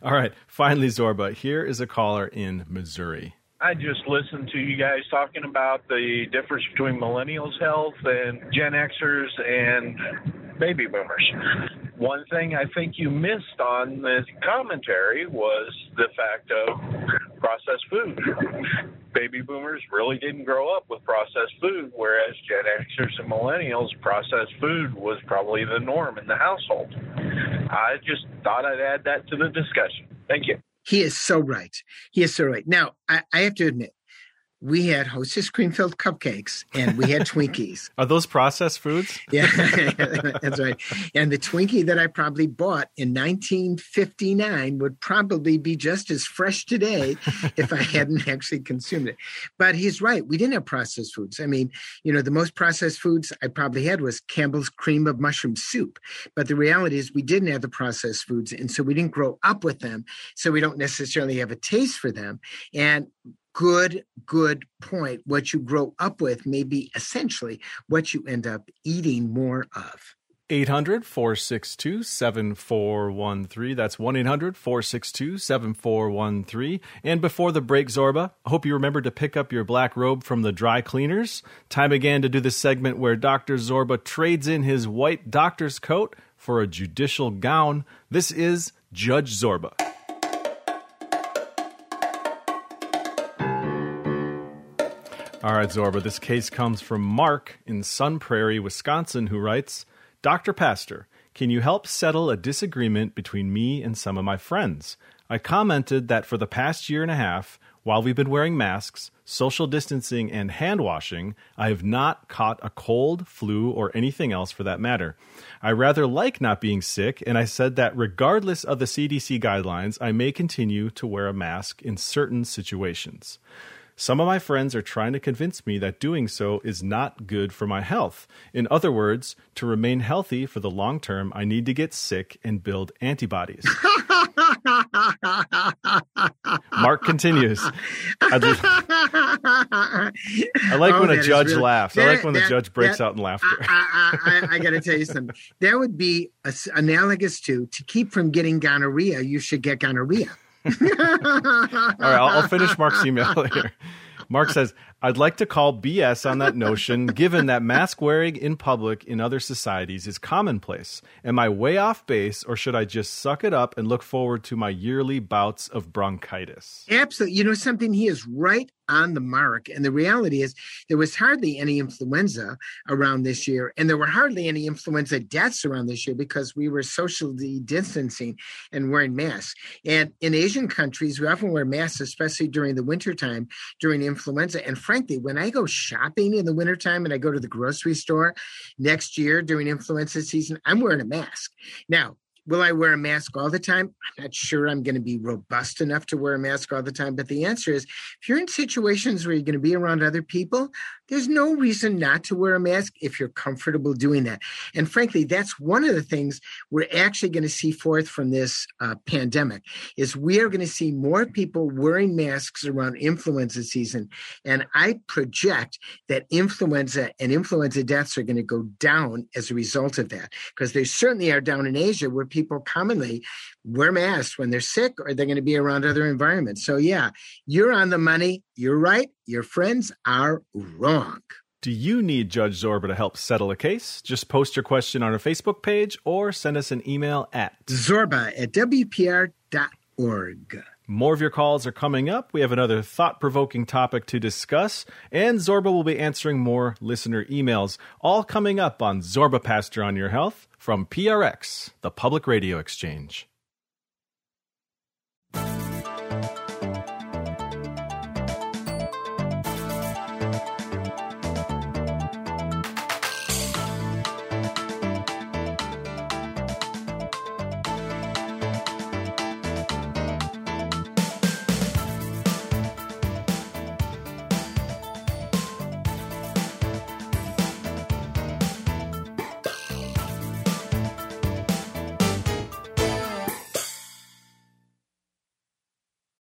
All right. Finally, Zorba, here is a caller in Missouri. I just listened to you guys talking about the difference between millennials' health and Gen Xers and baby boomers. One thing I think you missed on the commentary was the fact of processed food. Baby boomers really didn't grow up with processed food, whereas Gen Xers and millennials, processed food was probably the norm in the household. I just thought I'd add that to the discussion. Thank you. He is so right. He is so right. Now, I, I have to admit, we had Hostess cream-filled cupcakes, and we had Twinkies. Are those processed foods? Yeah, that's right. And the Twinkie that I probably bought in nineteen fifty-nine would probably be just as fresh today if I hadn't actually consumed it. But he's right. We didn't have processed foods. I mean, you know, the most processed foods I probably had was Campbell's cream of mushroom soup. But the reality is we didn't have the processed foods, and so we didn't grow up with them, so we don't necessarily have a taste for them. And Good, good point. What you grow up with may be essentially what you end up eating more of. eight hundred, four six two, seven four one three. That's one eight hundred, four six two, seven four one three. And before the break, Zorba, I hope you remember to pick up your black robe from the dry cleaners. Time again to do this segment where Doctor Zorba trades in his white doctor's coat for a judicial gown. This is Judge Zorba. All right, Zorba, this case comes from Mark in Sun Prairie, Wisconsin, who writes, Doctor Pastor, can you help settle a disagreement between me and some of my friends? I commented that for the past year and a half, while we've been wearing masks, social distancing, and hand washing, I have not caught a cold, flu, or anything else for that matter. I rather like not being sick, and I said that regardless of the C D C guidelines, I may continue to wear a mask in certain situations. Some of my friends are trying to convince me that doing so is not good for my health. In other words, to remain healthy for the long term, I need to get sick and build antibodies. Mark continues. I, just, I like oh, when a judge really, laughs. That, I like when that, the judge breaks that, out in laughter. I, I, I, I got to tell you something. That would be a, analogous to, to keep from getting gonorrhea, you should get gonorrhea. All right, I'll, I'll finish Mark's email later. Mark says, I'd like to call B S on that notion, given that mask wearing in public in other societies is commonplace. Am I way off base, or should I just suck it up and look forward to my yearly bouts of bronchitis? Absolutely. You know something? He is right on the mark. And the reality is there was hardly any influenza around this year, and there were hardly any influenza deaths around this year because we were socially distancing and wearing masks. And in Asian countries, we often wear masks, especially during the wintertime, during influenza. And frankly, when I go shopping in the wintertime and I go to the grocery store next year during influenza season, I'm wearing a mask. Now, will I wear a mask all the time? I'm not sure I'm going to be robust enough to wear a mask all the time. But the answer is, if you're in situations where you're going to be around other people, there's no reason not to wear a mask if you're comfortable doing that. And frankly, that's one of the things we're actually going to see forth from this uh, pandemic, is we are going to see more people wearing masks around influenza season. And I project that influenza and influenza deaths are going to go down as a result of that, because they certainly are down in Asia, where people commonly wear masks when they're sick or they're going to be around other environments. So yeah, you're on the money. You're right. Your friends are wrong. Do you need Judge Zorba to help settle a case? Just post your question on our Facebook page or send us an email at zorba at w p r dot org. More of your calls are coming up. We have another thought-provoking topic to discuss, and Zorba will be answering more listener emails, all coming up on Zorba Pastor on Your Health from P R X, the Public Radio Exchange.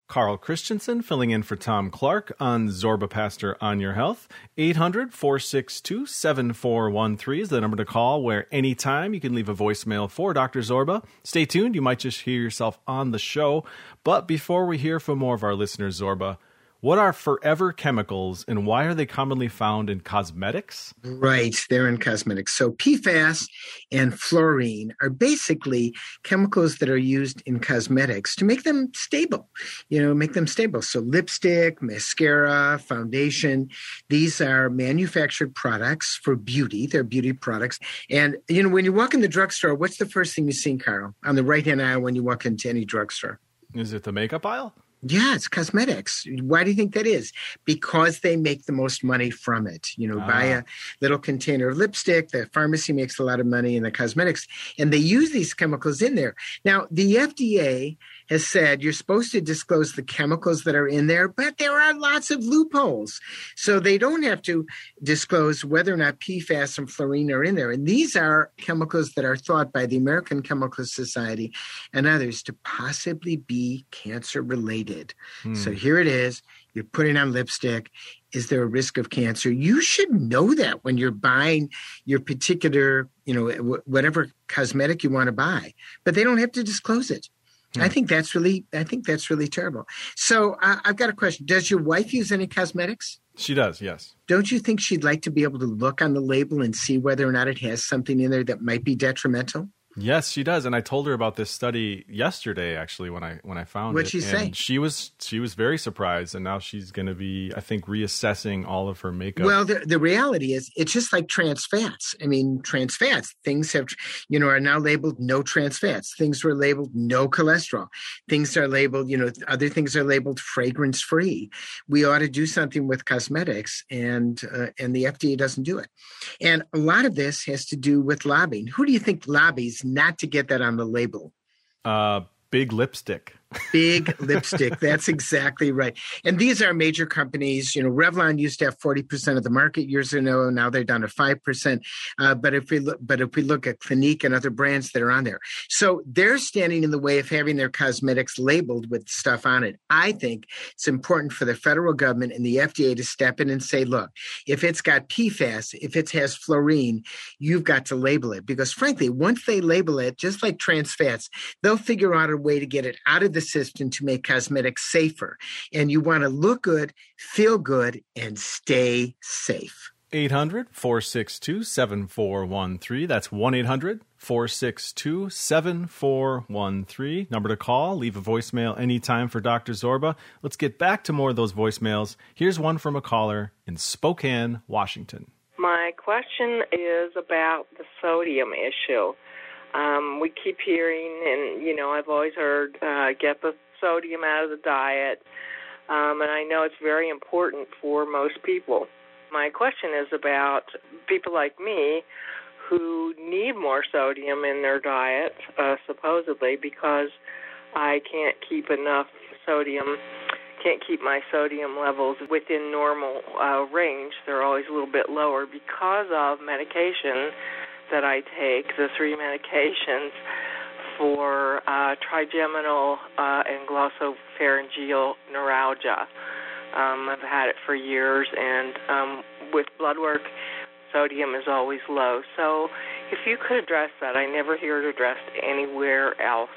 Carl Christensen filling in for Tom Clark on Zorba Pastor on Your Health. eight hundred, four six two, seven four one three is the number to call, where anytime you can leave a voicemail for Doctor Zorba. Stay tuned. You might just hear yourself on the show. But before we hear from more of our listeners, Zorba, what are forever chemicals, and why are they commonly found in cosmetics? Right, they're in cosmetics. So P FAS and fluorine are basically chemicals that are used in cosmetics to make them stable, you know, make them stable. So lipstick, mascara, foundation, these are manufactured products for beauty. They're beauty products. And, you know, when you walk in the drugstore, what's the first thing you see, Carl, on the right-hand aisle when you walk into any drugstore? Is it the makeup aisle? Yeah, it's cosmetics. Why do you think that is? Because they make the most money from it. You know, ah. buy a little container of lipstick, the pharmacy makes a lot of money in the cosmetics, and they use these chemicals in there. Now, the F D A has said you're supposed to disclose the chemicals that are in there, but there are lots of loopholes. So they don't have to disclose whether or not P FAS and fluorine are in there. And these are chemicals that are thought by the American Chemical Society and others to possibly be cancer-related. Hmm. So here it is. You're putting on lipstick. Is there a risk of cancer? You should know that when you're buying your particular, you know, whatever cosmetic you want to buy. But they don't have to disclose it. I think that's really, I think that's really terrible. So uh, I've got a question. Does your wife use any cosmetics? She does, yes. Don't you think she'd like to be able to look on the label and see whether or not it has something in there that might be detrimental? Yes, she does. And I told her about this study yesterday, actually, when I when I found What'd it. What'd she say? She was, she was very surprised. And now she's going to be, I think, reassessing all of her makeup. Well, the, the reality is it's just like trans fats. I mean, trans fats, things have, you know, are now labeled no trans fats. Things were labeled no cholesterol. Things are labeled, you know, other things are labeled fragrance free. We ought to do something with cosmetics, and uh, and the F D A doesn't do it. And a lot of this has to do with lobbying. Who do you think lobbies not to get that on the label? Uh, big lipstick. Big lipstick. That's exactly right. And these are major companies. You know, Revlon used to have forty percent of the market years ago. Now they're down to five percent. Uh, but if we look, but if we look at Clinique and other brands that are on there, so they're standing in the way of having their cosmetics labeled with stuff on it. I think it's important for the federal government and the F D A to step in and say, look, if it's got P FAS, if it has fluorine, you've got to label it. Because frankly, once they label it, just like trans fats, they'll figure out a way to get it out of the system to make cosmetics safer. And you want to look good, feel good, and stay safe. eight hundred, four six two, seven four one three. That's one eight hundred, four six two, seven four one three. Number to call. Leave a voicemail anytime for Doctor Zorba. Let's get back to more of those voicemails. Here's one from a caller in Spokane, Washington. My question is about the sodium issue. Um, we keep hearing, and, you know, I've always heard, uh, get the sodium out of the diet. Um, and I know it's very important for most people. My question is about people like me who need more sodium in their diet, uh, supposedly, because I can't keep enough sodium, can't keep my sodium levels within normal uh, range. They're always a little bit lower because of medication that I take, the three medications for uh, trigeminal uh, and glossopharyngeal neuralgia. Um, I've had it for years, and um, with blood work, sodium is always low. So if you could address that, I never hear it addressed anywhere else.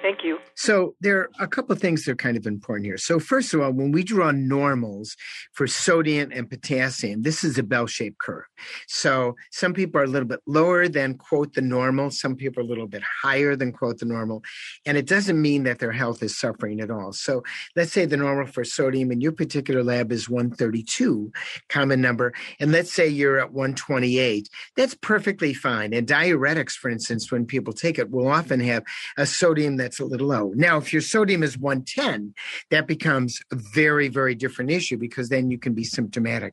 Thank you. So there are a couple of things that are kind of important here. So first of all, when we draw normals for sodium and potassium, this is a bell-shaped curve. So some people are a little bit lower than, quote, the normal. Some people are a little bit higher than, quote, the normal. And it doesn't mean that their health is suffering at all. So let's say the normal for sodium in your particular lab is one thirty-two, common number. And let's say you're at one twenty-eight. That's perfectly fine. And diuretics, for instance, when people take it, will often have a sodium that that's a little low. Now, if your sodium is one ten, that becomes a very, very different issue because then you can be symptomatic.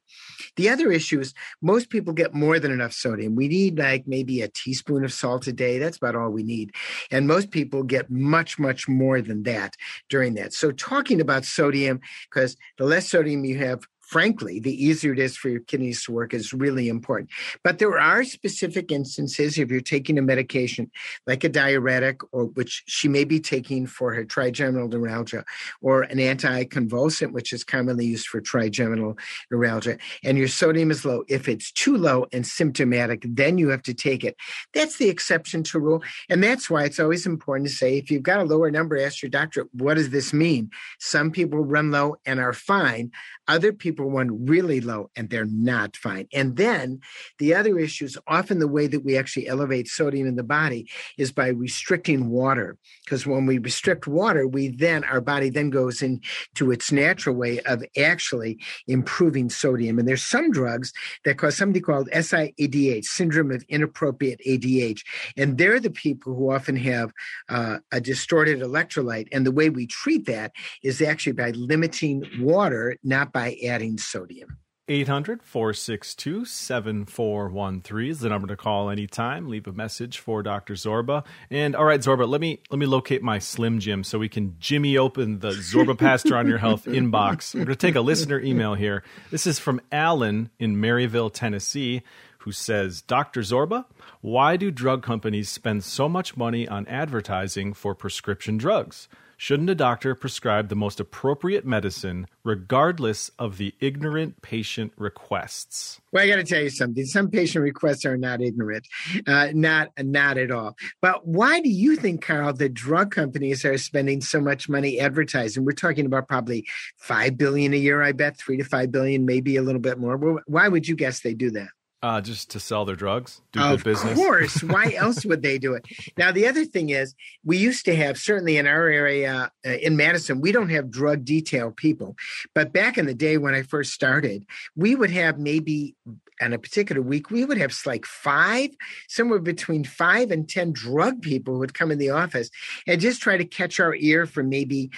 The other issue is most people get more than enough sodium. We need like maybe a teaspoon of salt a day. That's about all we need. And most people get much, much more than that during that. So talking about sodium, because the less sodium you have, frankly, the easier it is for your kidneys to work is really important. But there are specific instances if you're taking a medication like a diuretic, or which she may be taking for her trigeminal neuralgia, or an anticonvulsant, which is commonly used for trigeminal neuralgia, and your sodium is low. If it's too low and symptomatic, then you have to take it. That's the exception to rule. And that's why it's always important to say, if you've got a lower number, ask your doctor, what does this mean? Some people run low and are fine. Other people one really low and they're not fine. And then the other issue is often the way that we actually elevate sodium in the body is by restricting water. Because when we restrict water, we then, our body then goes into its natural way of actually improving sodium. And there's some drugs that cause something called S I A D H, syndrome of inappropriate A D H. And they're the people who often have uh, a distorted electrolyte. And the way we treat that is actually by limiting water, not by adding sodium. eight hundred, four six two, seven four one three is the number to call anytime. Leave a message for Doctor Zorba. And all right, Zorba, let me let me locate my Slim Jim so we can jimmy open the Zorba Pastor on Your Health inbox. We're going to take a listener email here. This is from Alan in Maryville, Tennessee, who says, Doctor Zorba, why do drug companies spend so much money on advertising for prescription drugs? Shouldn't a doctor prescribe the most appropriate medicine regardless of the ignorant patient requests? Well, I got to tell you something. Some patient requests are not ignorant, uh, not not at all. But why do you think, Carl, that drug companies are spending so much money advertising? We're talking about probably five billion dollars a year, I bet, three to five billion dollars, maybe a little bit more. Why would you guess they do that? Uh, just to sell their drugs, do good business. Of course. Why else would they do it? Now, the other thing is we used to have, certainly in our area, uh, in Madison, we don't have drug detail people. But back in the day when I first started, we would have maybe on a particular week, we would have like five, somewhere between five and ten drug people who would come in the office and just try to catch our ear for maybe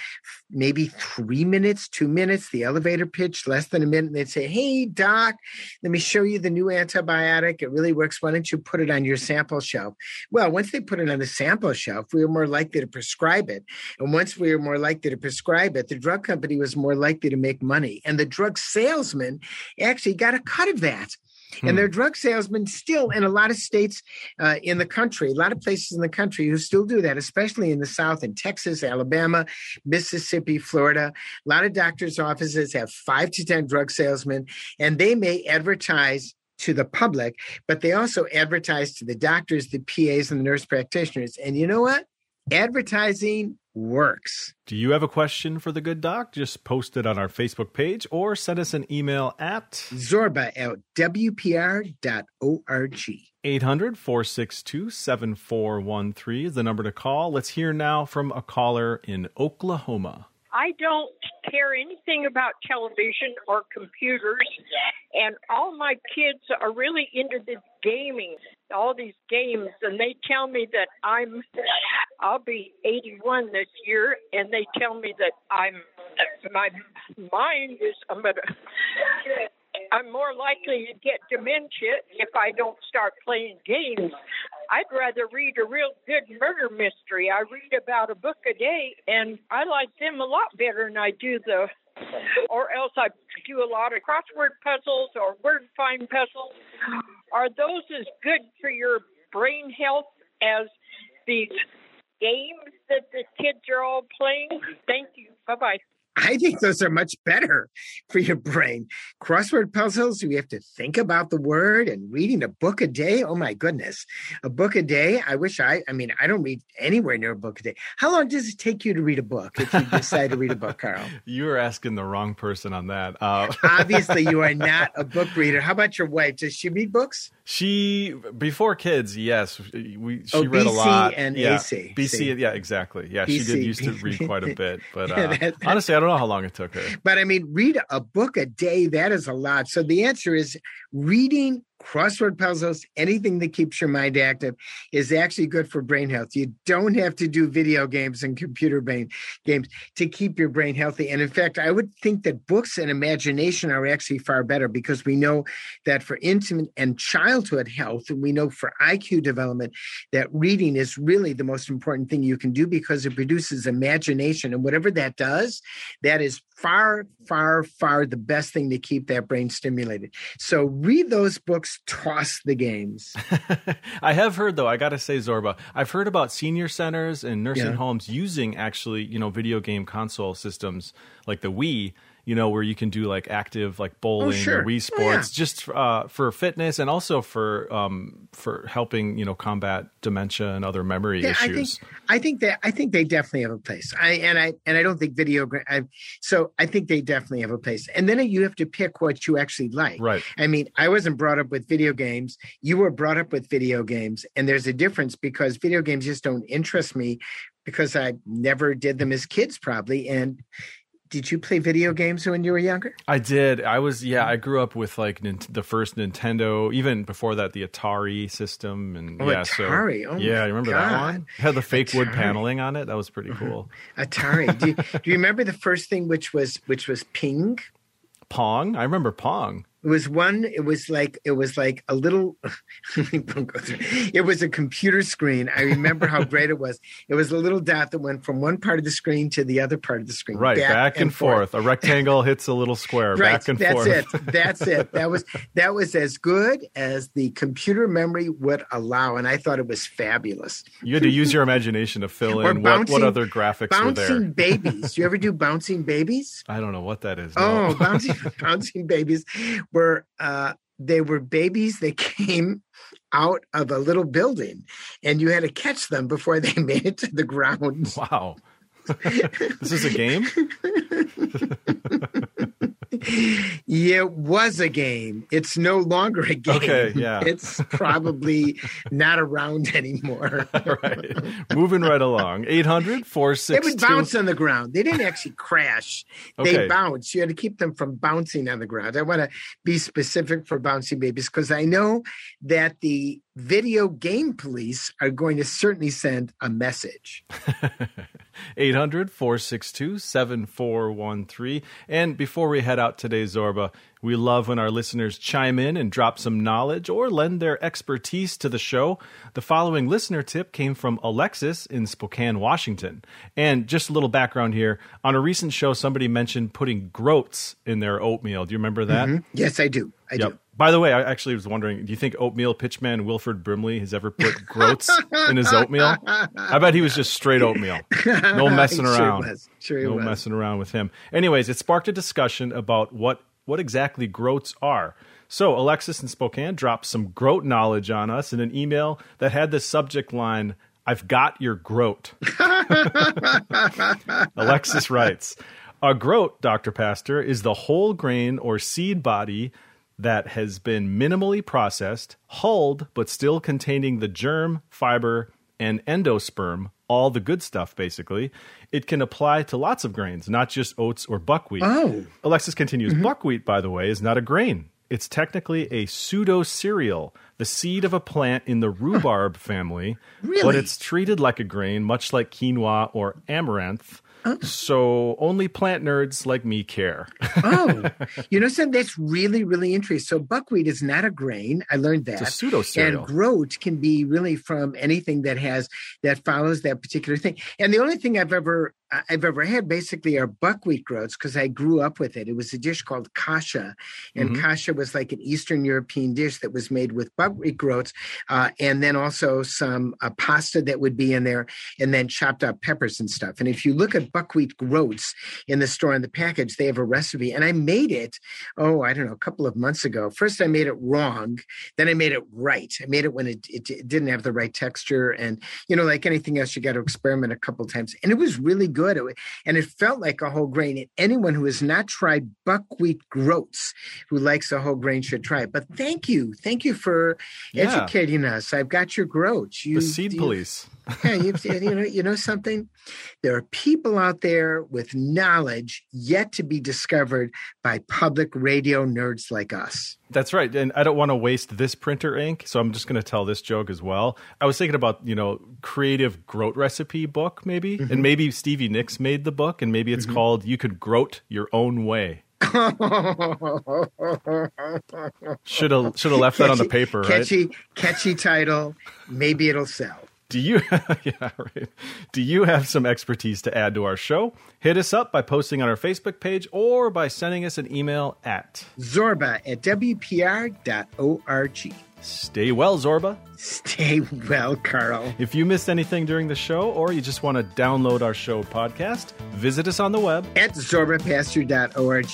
maybe three minutes, two minutes, the elevator pitch, less than a minute. And they'd say, hey, doc, let me show you the new antibiotic. It really works. Why don't you put it on your sample shelf? Well, once they put it on the sample shelf, we were more likely to prescribe it. And once we were more likely to prescribe it, the drug company was more likely to make money. And the drug salesman actually got a cut of that. And hmm. there are drug salesmen still in a lot of states uh, in the country, a lot of places in the country who still do that, especially in the South, in Texas, Alabama, Mississippi, Florida. A lot of doctors' offices have five to ten drug salesmen, and they may advertise to the public, but they also advertise to the doctors, the P As, and the nurse practitioners. And you know what? Advertising works. Do you have a question for the good doc? Just post it on our Facebook page or send us an email at zorba at w p r dot org. eight hundred, four six two, seven four one three is the number to call. Let's hear now from a caller in Oklahoma. I don't care anything about television or computers, and all my kids are really into this gaming, all these games, and they tell me that I'm, I'll be eighty-one this year, and they tell me that I'm, my mind is, I'm gonna, I'm more likely to get dementia if I don't start playing games. I'd rather read a real good murder mystery. I read about a book a day, and I like them a lot better than I do the, or else I do a lot of crossword puzzles or word find puzzles. Are those as good for your brain health as these games that the kids are all playing? Thank you. Bye-bye. I think those are much better for your brain. Crossword puzzles, you have to think about the word, and reading a book a day. Oh, my goodness. A book a day. I wish I, I mean, I don't read anywhere near a book a day. How long does it take you to read a book if you decide to read a book, Carl? You're asking the wrong person on that. Uh- Obviously, you are not a book reader. How about your wife? Does she read books? She, before kids, yes. we She oh, read a lot. B C and yeah. A C. B C, yeah, exactly. Yeah, B C. She did used to read quite a bit. But uh, that, honestly, I don't know how long it took her. But I mean, read a book a day, that is a lot. So the answer is reading, crossword puzzles, anything that keeps your mind active is actually good for brain health. You don't have to do video games and computer brain games to keep your brain healthy. And in fact, I would think that books and imagination are actually far better, because we know that for infant and childhood health, and we know for I Q development, that reading is really the most important thing you can do, because it produces imagination. And whatever that does, that is far, far, far the best thing to keep that brain stimulated. So read those books, toss the games. I have heard, though, I got to say, Zorba, I've heard about senior centers and nursing yeah. homes using actually, you know, video game console systems like the Wii, you know, where you can do like active, like bowling, oh, sure. or Wii Sports, oh, yeah. just uh, for fitness, and also for um, for helping, you know, combat dementia and other memory yeah, issues. I think, I think that I think they definitely have a place. I and I and I don't think video. I, so I think they definitely have a place. And then you have to pick what you actually like. Right. I mean, I wasn't brought up with video games. You were brought up with video games, and there's a difference, because video games just don't interest me, because I never did them as kids, probably, and. Did you play video games when you were younger? I did. I was, yeah, I grew up with like nin- the first Nintendo, even before that, the Atari system. And, oh, yeah, Atari. So, oh, yeah, you remember God. that one? It had the fake Atari. wood paneling on it. That was pretty cool. Uh-huh. Atari. do, you, do you remember the first thing, which was which was Ping? Pong? I remember Pong. It was one, it was like, it was like a little, it was a computer screen. I remember how great it was. It was a little dot that went from one part of the screen to the other part of the screen. Right. Back, back and, and forth. forth. A rectangle hits a little square. Right, back and that's forth. That's it. That's it. That was, that was as good as the computer memory would allow. And I thought it was fabulous. You had to use your imagination to fill in bouncing, what, what other graphics were there. Bouncing babies. You ever do bouncing babies? I don't know what that is. No. Oh, bouncing, bouncing babies. Were uh, they were babies that came out of a little building, and you had to catch them before they made it to the ground. Wow. This is a game? Yeah, it was a game. It's no longer a game. Okay, yeah. It's probably not around anymore. All right. Moving right along. eight hundred, four six two. They would bounce on the ground. They didn't actually crash. Okay. They bounced. You had to keep them from bouncing on the ground. I want to be specific for bouncing babies, because I know that the video game police are going to certainly send a message. eight hundred, four six two, seven four one three. And before we head out today, Zorba, we love when our listeners chime in and drop some knowledge or lend their expertise to the show. The following listener tip came from Alexis in Spokane, Washington. And just a little background here. On a recent show, somebody mentioned putting groats in their oatmeal. Do you remember that? Mm-hmm. Yes, I do. I yep. do. By the way, I actually was wondering, do you think oatmeal pitchman Wilford Brimley has ever put groats in his oatmeal? I bet he was just straight oatmeal. No messing around. Sure was. Sure no was. messing around with him. Anyways, it sparked a discussion about what, what exactly groats are. So Alexis in Spokane dropped some groat knowledge on us in an email that had the subject line, I've got your groat. Alexis writes, a groat, Doctor Pastor, is the whole grain or seed body that has been minimally processed, hulled, but still containing the germ, fiber, and endosperm, all the good stuff, basically. It can apply to lots of grains, not just oats or buckwheat. Oh. Alexis continues, mm-hmm. Buckwheat, by the way, is not a grain. It's technically a pseudo cereal, the seed of a plant in the rhubarb huh. family. Really? But it's treated like a grain, much like quinoa or amaranth. Oh. So only plant nerds like me care. Oh, you know, so that's really, really interesting. So buckwheat is not a grain. I learned that. It's a pseudo cereal. And groat can be really from anything that has, that follows that particular thing. And the only thing I've ever I've ever had basically are buckwheat groats because I grew up with it. It was a dish called kasha, and mm-hmm. kasha was like an Eastern European dish that was made with buckwheat groats, uh, and then also some uh, pasta that would be in there, and then chopped up peppers and stuff. And if you look at buckwheat groats in the store in the package, they have a recipe. And I made it, oh, I don't know, a couple of months ago. First, I made it wrong. Then I made it right. I made it when it, it, it didn't have the right texture. And, you know, like anything else, you got to experiment a couple times. And it was really good. Good. And it felt like a whole grain. And anyone who has not tried buckwheat groats who likes a whole grain should try it. But thank you. Thank you for yeah. educating us. I've got your groats. You, the seed you, police. Yeah, you, you know, you know something? There are people out there with knowledge yet to be discovered by public radio nerds like us. That's right. And I don't want to waste this printer ink, so I'm just going to tell this joke as well. I was thinking about, you know, creative groat recipe book maybe, mm-hmm. and maybe Stevie Nicks made the book, and maybe it's mm-hmm. called You Could Groat Your Own Way. Should have should have left catchy, that on the paper, catchy, right? Catchy title. Maybe it'll sell. Do you, yeah, right. Do you have some expertise to add to our show? Hit us up by posting on our Facebook page or by sending us an email at zorba at w p r dot org. Stay well, Zorba. Stay well, Carl. If you missed anything during the show or you just want to download our show podcast, visit us on the web at zorba pastor dot org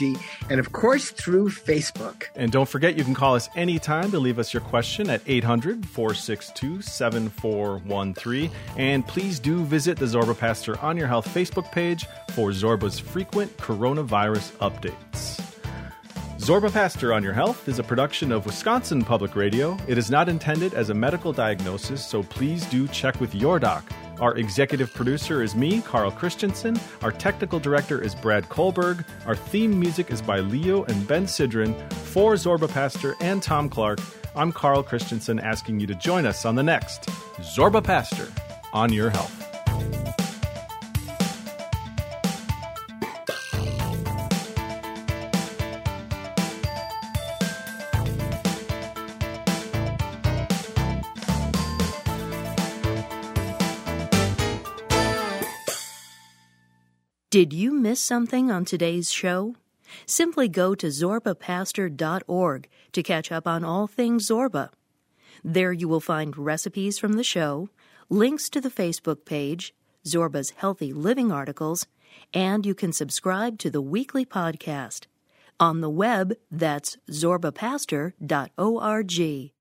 and, of course, through Facebook. And don't forget, you can call us anytime to leave us your question at eight hundred, four six two, seven four one three. And please do visit the Zorba Pastor on Your Health Facebook page for Zorba's frequent coronavirus updates. Zorba Pastor on Your Health is a production of Wisconsin Public Radio. It is not intended as a medical diagnosis, so please do check with your doc. Our executive producer is me, Carl Christensen. Our technical director is Brad Kohlberg. Our theme music is by Leo and Ben Sidran. For Zorba Pastor and Tom Clark, I'm Carl Christensen asking you to join us on the next Zorba Pastor on Your Health. Did you miss something on today's show? Simply go to zorba pastor dot org to catch up on all things Zorba. There you will find recipes from the show, links to the Facebook page, Zorba's Healthy Living articles, and you can subscribe to the weekly podcast. On the web, that's zorba pastor dot org.